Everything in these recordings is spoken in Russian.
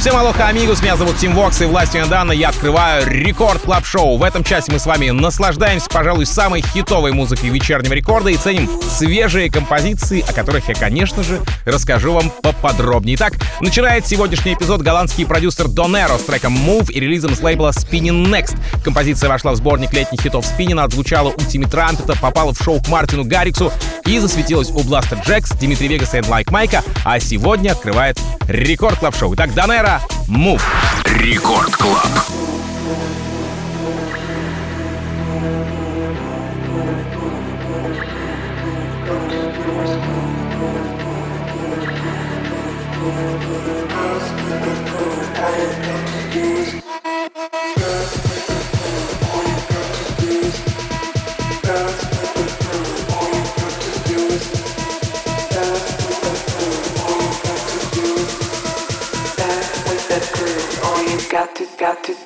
Всем алоха, амигус, меня зовут Тим Вокс, и властью Данна я открываю Рекорд Клаб Шоу. В этом часе мы с вами наслаждаемся, пожалуй, самой хитовой музыкой вечернего рекорда и ценим свежие композиции, о которых я, конечно же, расскажу вам поподробнее. Итак, начинает сегодняшний эпизод голландский продюсер Донеро с треком Move и релизом с лейбла Spinning Next. Композиция вошла в сборник летних хитов Спиннина, отзвучала у Тими Трампета, попала в шоу к Мартину Гарриксу и засветилась у Бластер Джекс, Димитри Вегаса и Лайк Майка, а сегодня открывает Рекорд Клаб Шоу. Итак, Донеро. Move. Рекорд Клаб.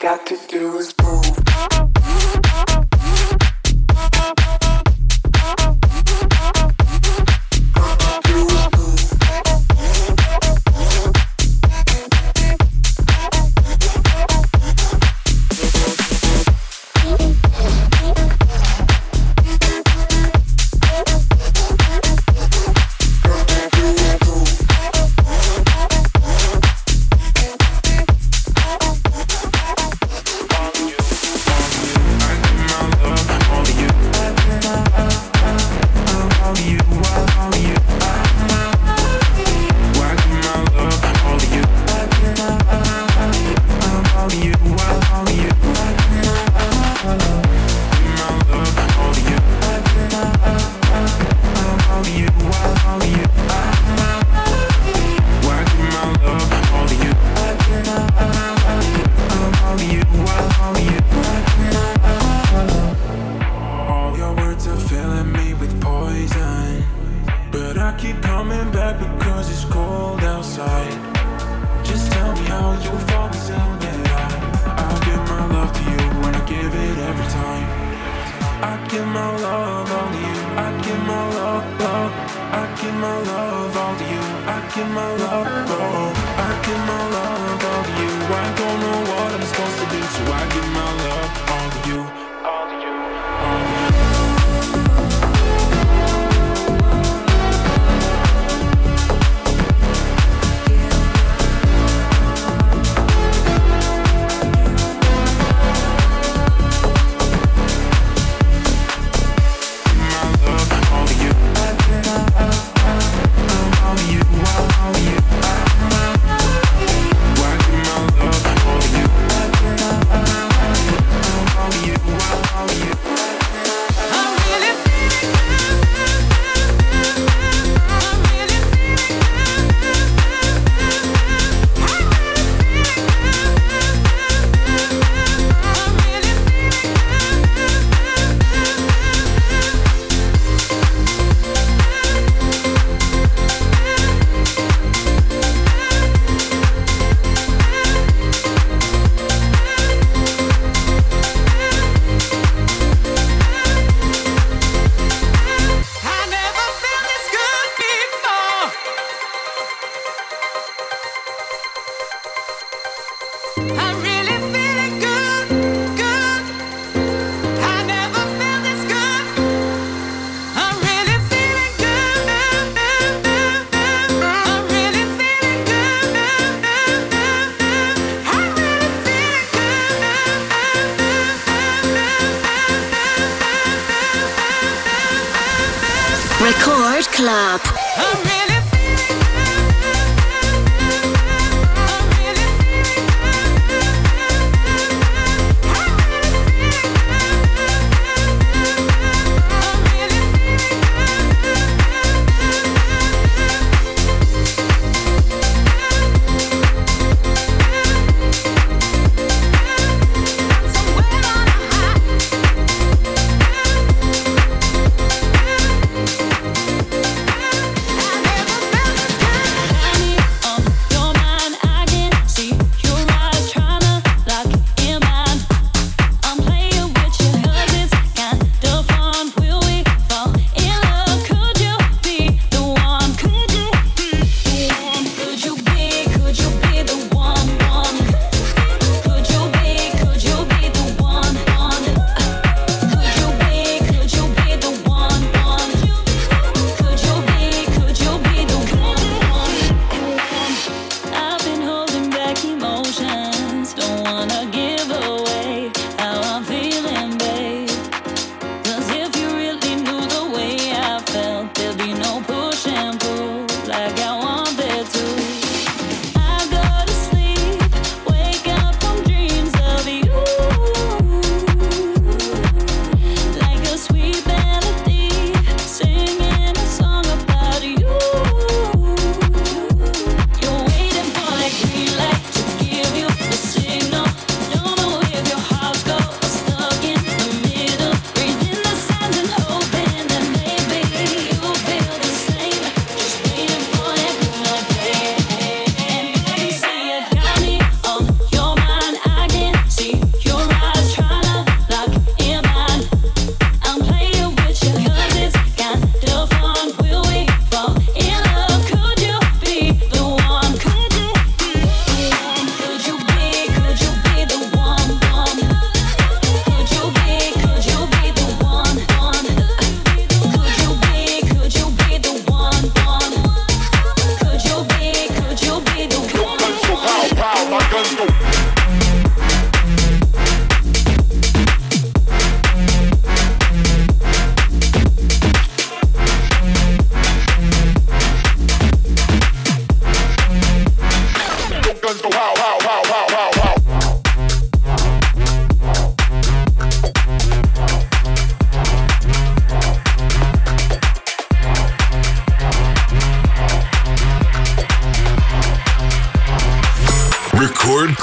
Got to do is move.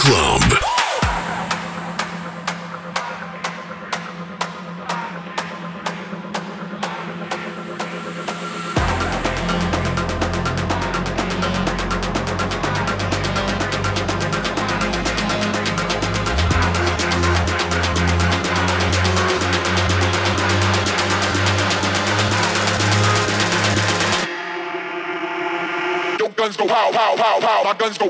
Club. My guns go.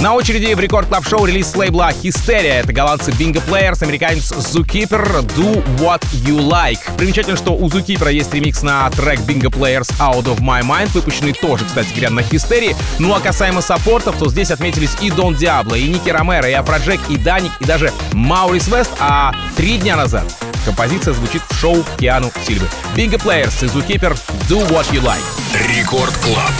На очереди в Рекорд Клаб Шоу релиз с лейбла Hysteria. Это голландцы Bingo Players, американец ZooKeeper, Do What You Like. Примечательно, что у ZooKeeper есть ремикс на трек Bingo Players Out of My Mind, выпущенный тоже, кстати говоря, на Hysteria. Ну а касаемо саппортов, то здесь отметились и Дон Диабло, и Ники Ромеро, и Афроджек, и Даник, и даже Маурис Вест. А 3 дня назад композиция звучит в шоу Киану Сильвы. Bingo Players и ZooKeeper, Do What You Like. Рекорд Клаб.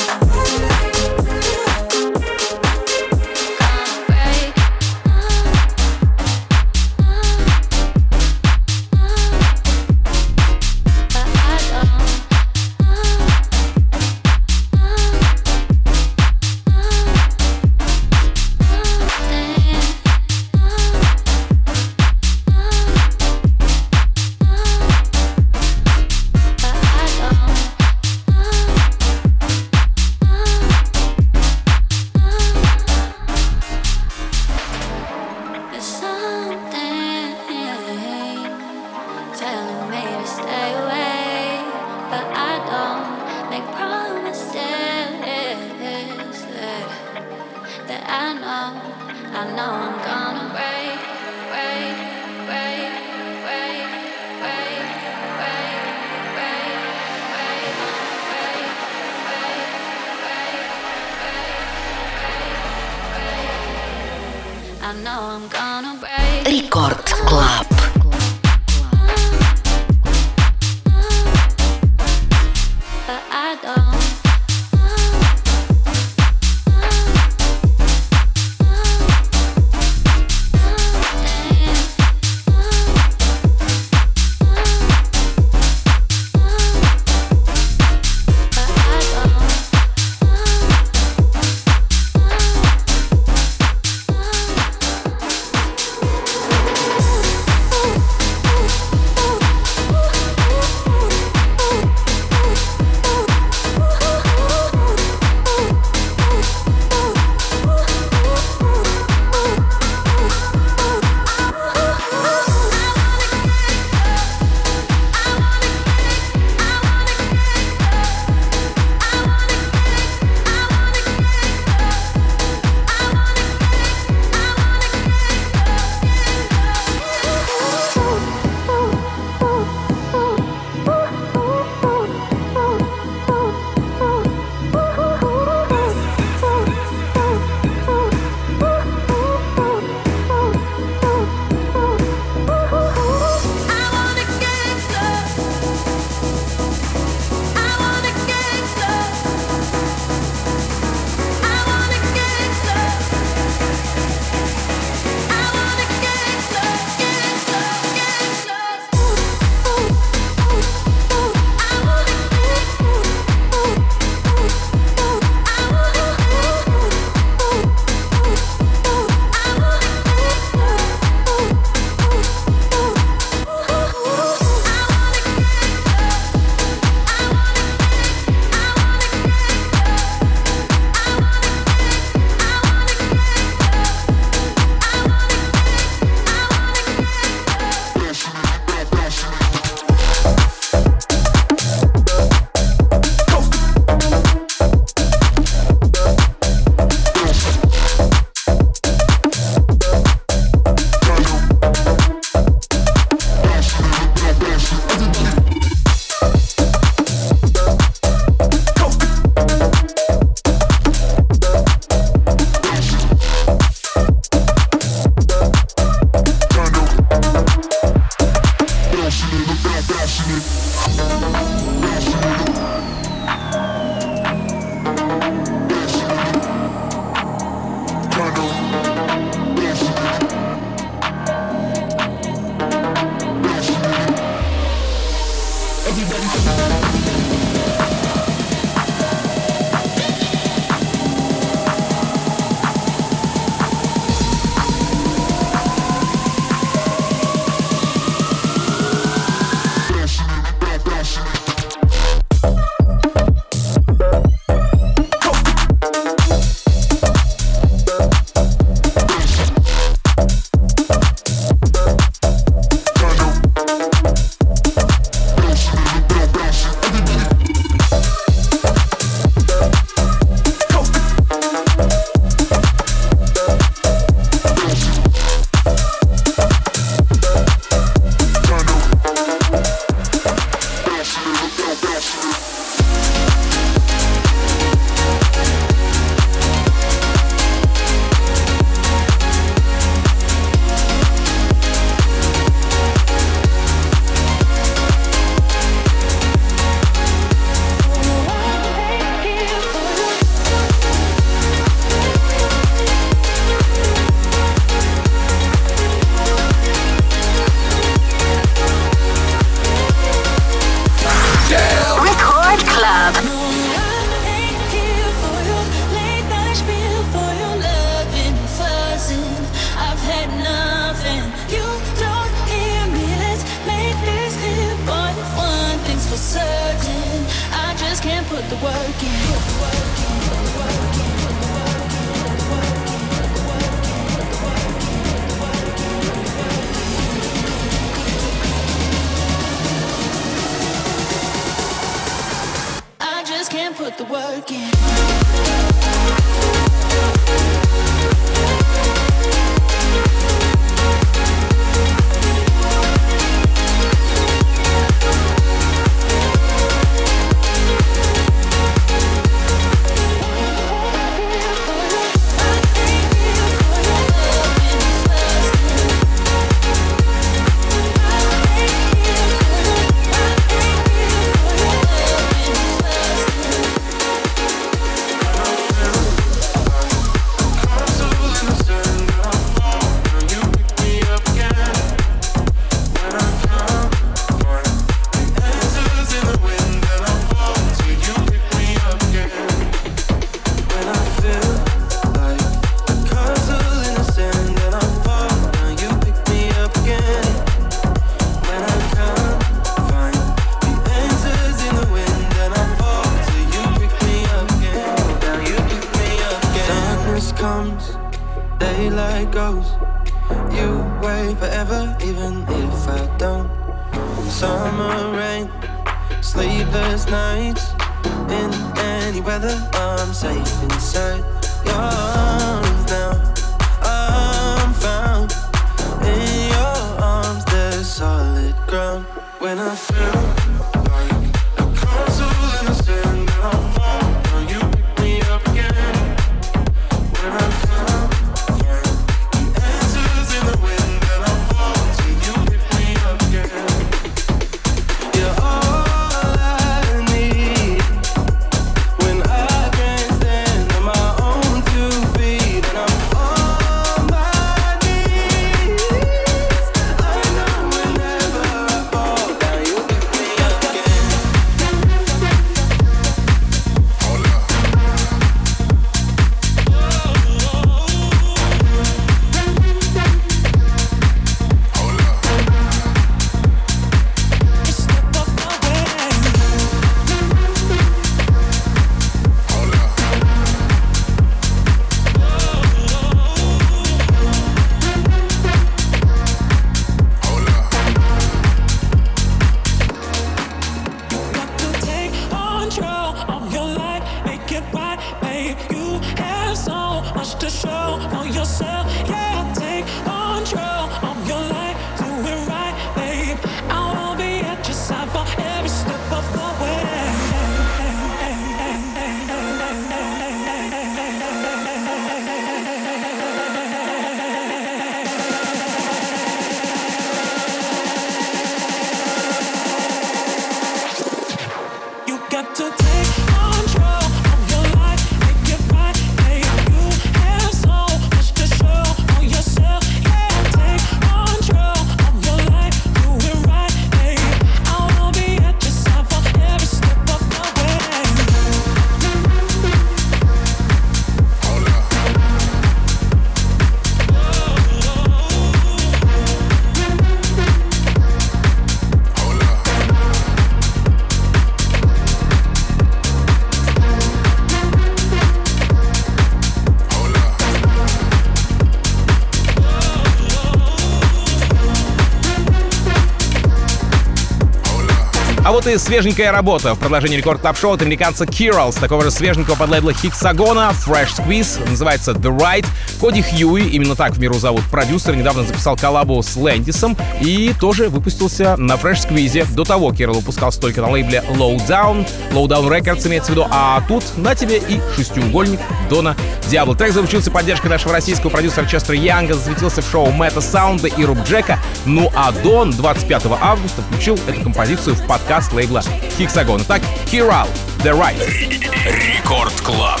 Вот и свеженькая работа в продолжении рекорд-клаб-шоу от американца Kirals, такого же свеженького под лейбла Hexagon, Fresh Squeeze, называется The Right. Коди Хьюи, именно так в миру зовут продюсер, недавно записал коллабу с Лэндисом и тоже выпустился на Fresh Squeeze. До того Kirals выпускался только на лейбле Lowdown Records имеется в виду, а тут на тебе и шестиугольник Дона Диабло. Трек заручился поддержкой нашего российского продюсера Честера Янга, засветился в шоу Мета Саунда и Руб Джека, ну а Дон 25 августа включил эту композицию в подкаст лейбла Hexagon. Итак, Kirals, The Right. Рекорд Клаб.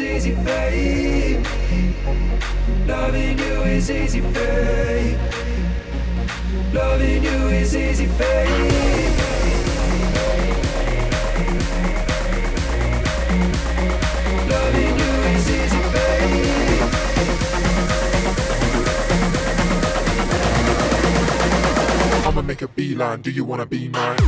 is easy, babe. Loving you is easy, babe. Loving you is easy, babe. Loving you is easy, babe. I'ma make a beeline. Do you wanna be mine?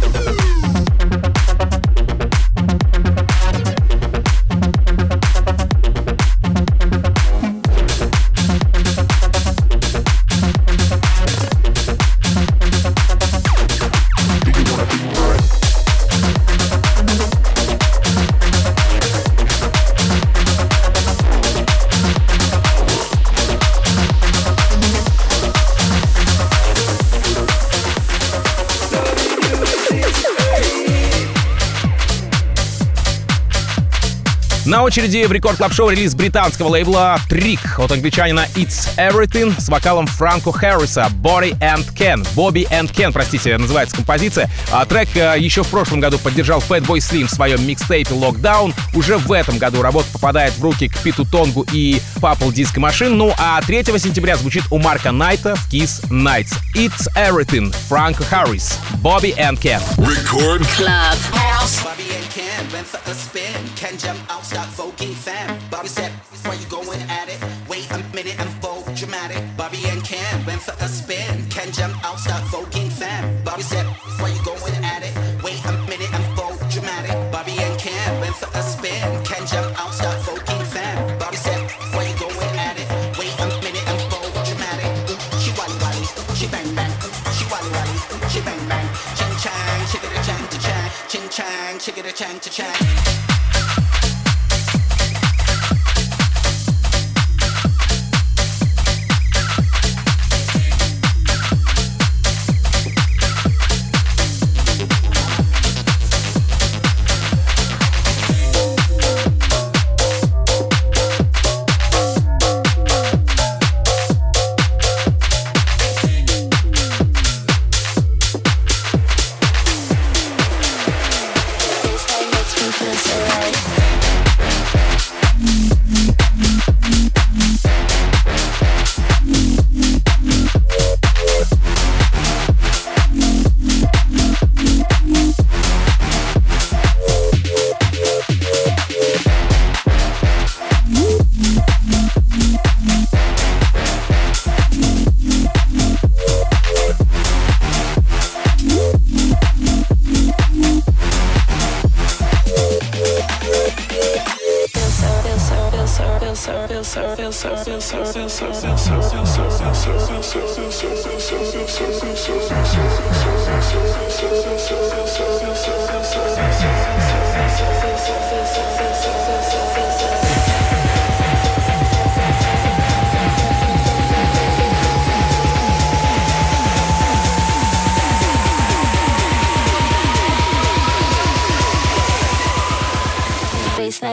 На очереди в Рекорд Клаб Шоу релиз британского лейбла «Трик» от англичанина It's Everything с вокалом Франка Харриса Bobby and Ken, называется композиция. Трек еще в прошлом году поддержал Fatboy Slim в своем микстейпе Lowdown. Уже в этом году работа попадает в руки к Питу Тонгу и Папл Диско Машин. Ну а 3 сентября звучит у Марка Найта в Kiss Nights. It's Everything, Франк Харрис, Bobby and Ken. Record Club House. Bobby and Ken went for a spin. Ken jumped out, stop voguing fam. Bobby said, where you going at it? Wait a minute and vogue dramatic. Bobby and Ken went for a spin. Ken jumped out, stop voguing fam. Bobby said, where you going at it? Wait a minute and vogue dramatic. Bobby and Ken went for a spin. Ken jumped out, stop voguing fam. Bobby said, where you going at it? Wait a minute and vogue dramatic. She wally wally, she bang bang. She wally wally, she bang bang. Ching chang, chickada chang to chang. Ching chang, chickada chang to chang.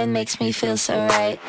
Makes me feel so right.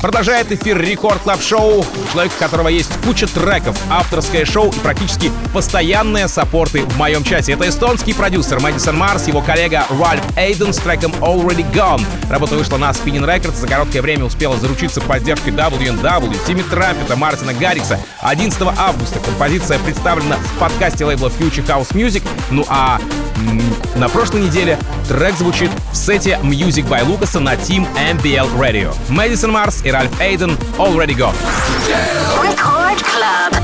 Продолжает эфир Рекорд Клаб Шоу, человек, у которого есть куча треков, авторское шоу и практически постоянные саппорты в моем чате. Это эстонский продюсер Мэдисон Марс, его коллега Ральф Эйден с треком Already Gone. Работа вышла на Spinning Records, за короткое время успела заручиться поддержкой W&W, Тими Трампета, Мартина Гаррикса. 11 августа композиция представлена в подкасте лейбла Future House Music. Ну а на прошлой неделе трек звучит в сете Music by Lucas на Team MBL Radio. Мэдисон Марс и Ральф Эйден Already Gone. Record Club.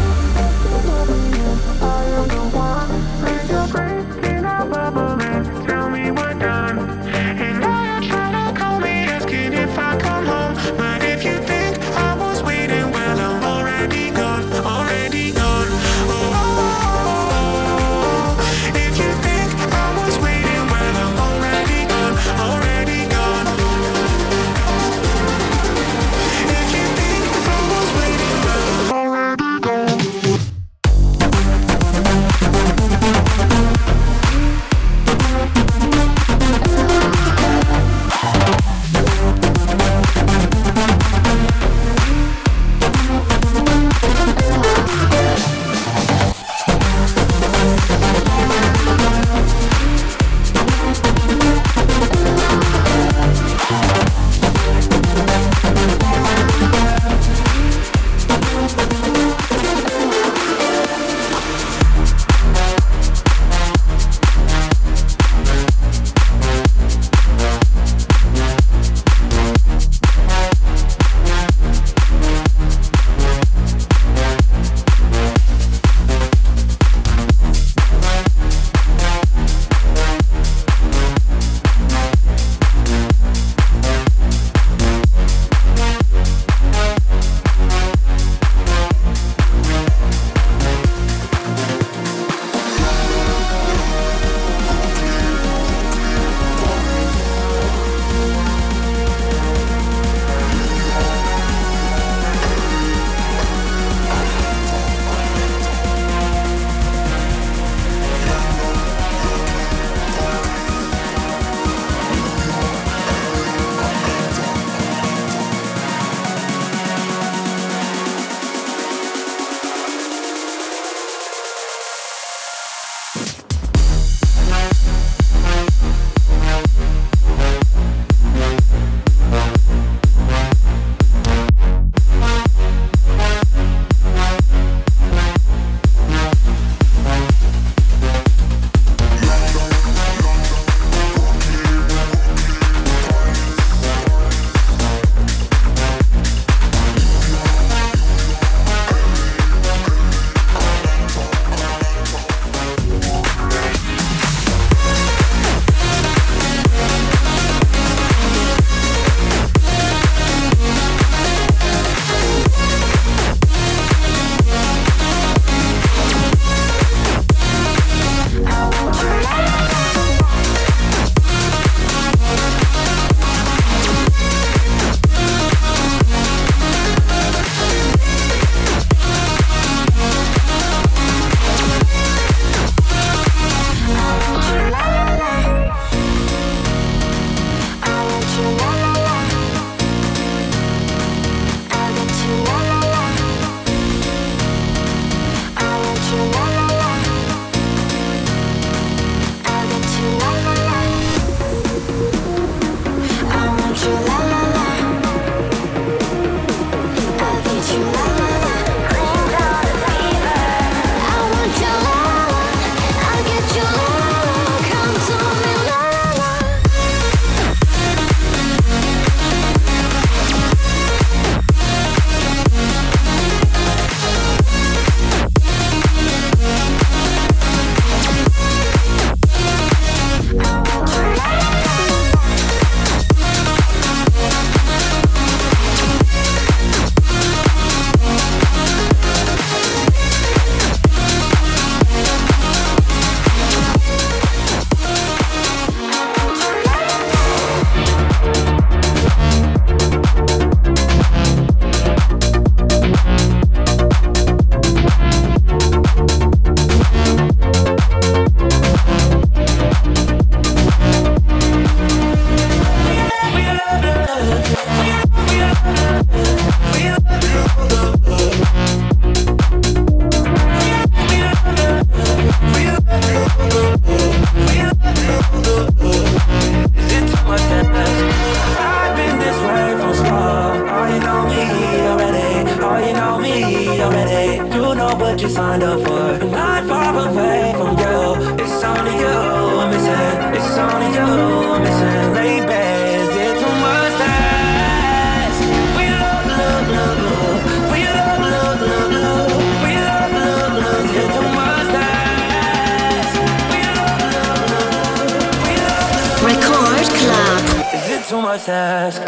know what you signed up for. I'm not far away from you. It's only you I'm missing. It's only you I'm missing. Late beds, it's too much time. We love, love, love, love. We love, love, love, love. We love, love, love, it's too much time. We love, love, love, love. We love, love, love. Record Club. Is it too much ask?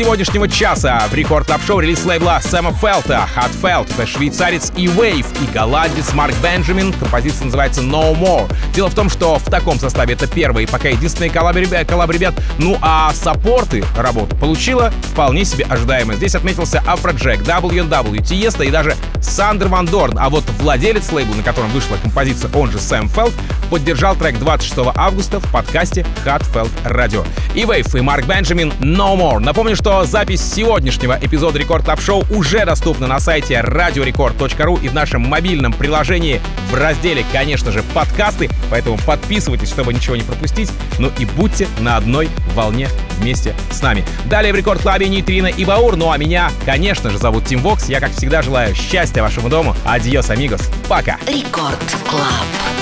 сегодняшнего часа в Рекорд Клаб Шоу релиз лейбла Сэма Фелта, Хат Фелт, это швейцарец и Wave, и голландец Марк Бенджамин, композиция называется No More. Дело в том, что в таком составе это первые, пока единственные коллаб ребят, ну а саппорты работу получила вполне себе ожидаемо. Здесь отметился Афроджек, W&W, Тиеста и даже Сандер Ван Дорн, а вот владелец лейбла, на котором вышла композиция, он же Сэм Фелт, поддержал трек 26 августа в подкасте Hot Felt Radio. И Wave, и Марк Бенджамин No More. Напомню, что запись сегодняшнего эпизода Рекорд Клаб Шоу уже доступна на сайте radiorecord.ru и в нашем мобильном приложении в разделе, конечно же, подкасты, поэтому подписывайтесь, чтобы ничего не пропустить, ну и будьте на одной волне вместе с нами. Далее в Рекорд Клабе Нейтрино и Баур, ну а меня, конечно же, зовут Тим Вокс, я, как всегда, желаю счастья вашему дому, адьос, амигос, пока! Рекорд Клаб.